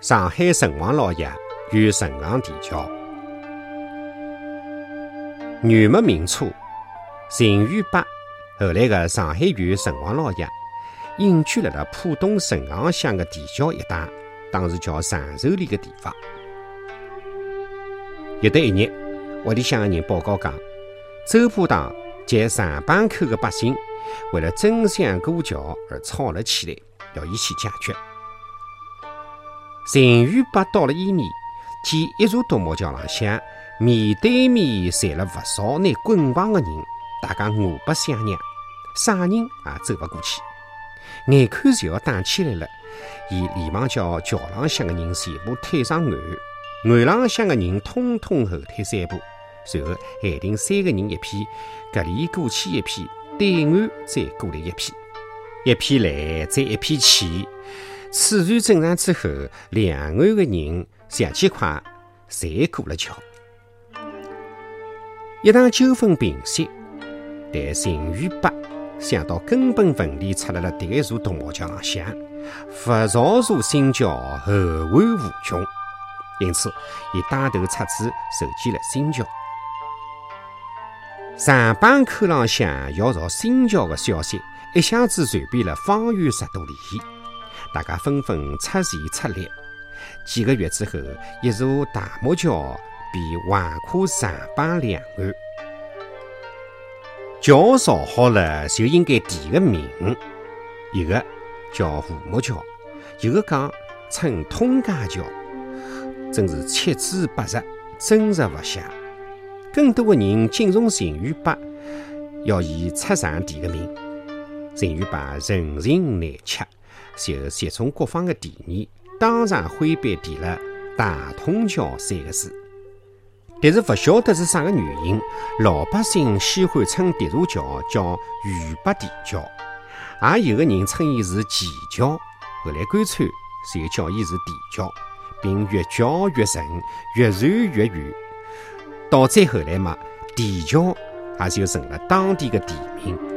上海城隍老爷与城隍地窖原没明初，陈元伯后来的上海县城隍老爷隐居了浦东城隍乡的地窖一带，当时叫长寿里的地方。有的一日，屋里向的人报告讲，周浦塘及长浜口的百姓为了争相过桥而吵了起来，要伊去解决。陈元伯到了伊面，见一座独木桥浪向面对面站了勿少拿棍棒的人，大家互不相让，啥人也走勿过去。眼看就要打起来了，伊连忙叫桥浪向的人全部退上岸，岸浪向的人通通后退三步，随后限定三个人一批，搿里过去一批，对岸再过来一批，一批来再一批去。此战正常之后，两岸的人相几块侪过了桥，一场纠纷平息。但陈元伯想到根本问题出辣辣迭一座独木桥浪向，勿造座新桥后患无穷，因此伊带头出主筹建了新桥。长浜口浪向要造新桥的消息一下子传遍了方圆10多里。大家纷纷出钱出力，几个月之后，一座大木桥便横跨长浜两岸。桥造好了，就应该提个名，一个叫浮木桥，有个讲称通家桥，真是七嘴八舌，真实勿像。更多的人敬重陈元伯，要伊出场提个名。陈元伯人情难却，就集中各方的提议，当场挥笔提了大通桥三个字。但是不晓得是啥个原因，老百姓喜欢称迭座桥叫元伯地窖，也有个人称伊是奇桥，后来干脆就叫伊是地窖，并越叫越神，越传越远。到最后来嘛，地窖也就成了当地的地名。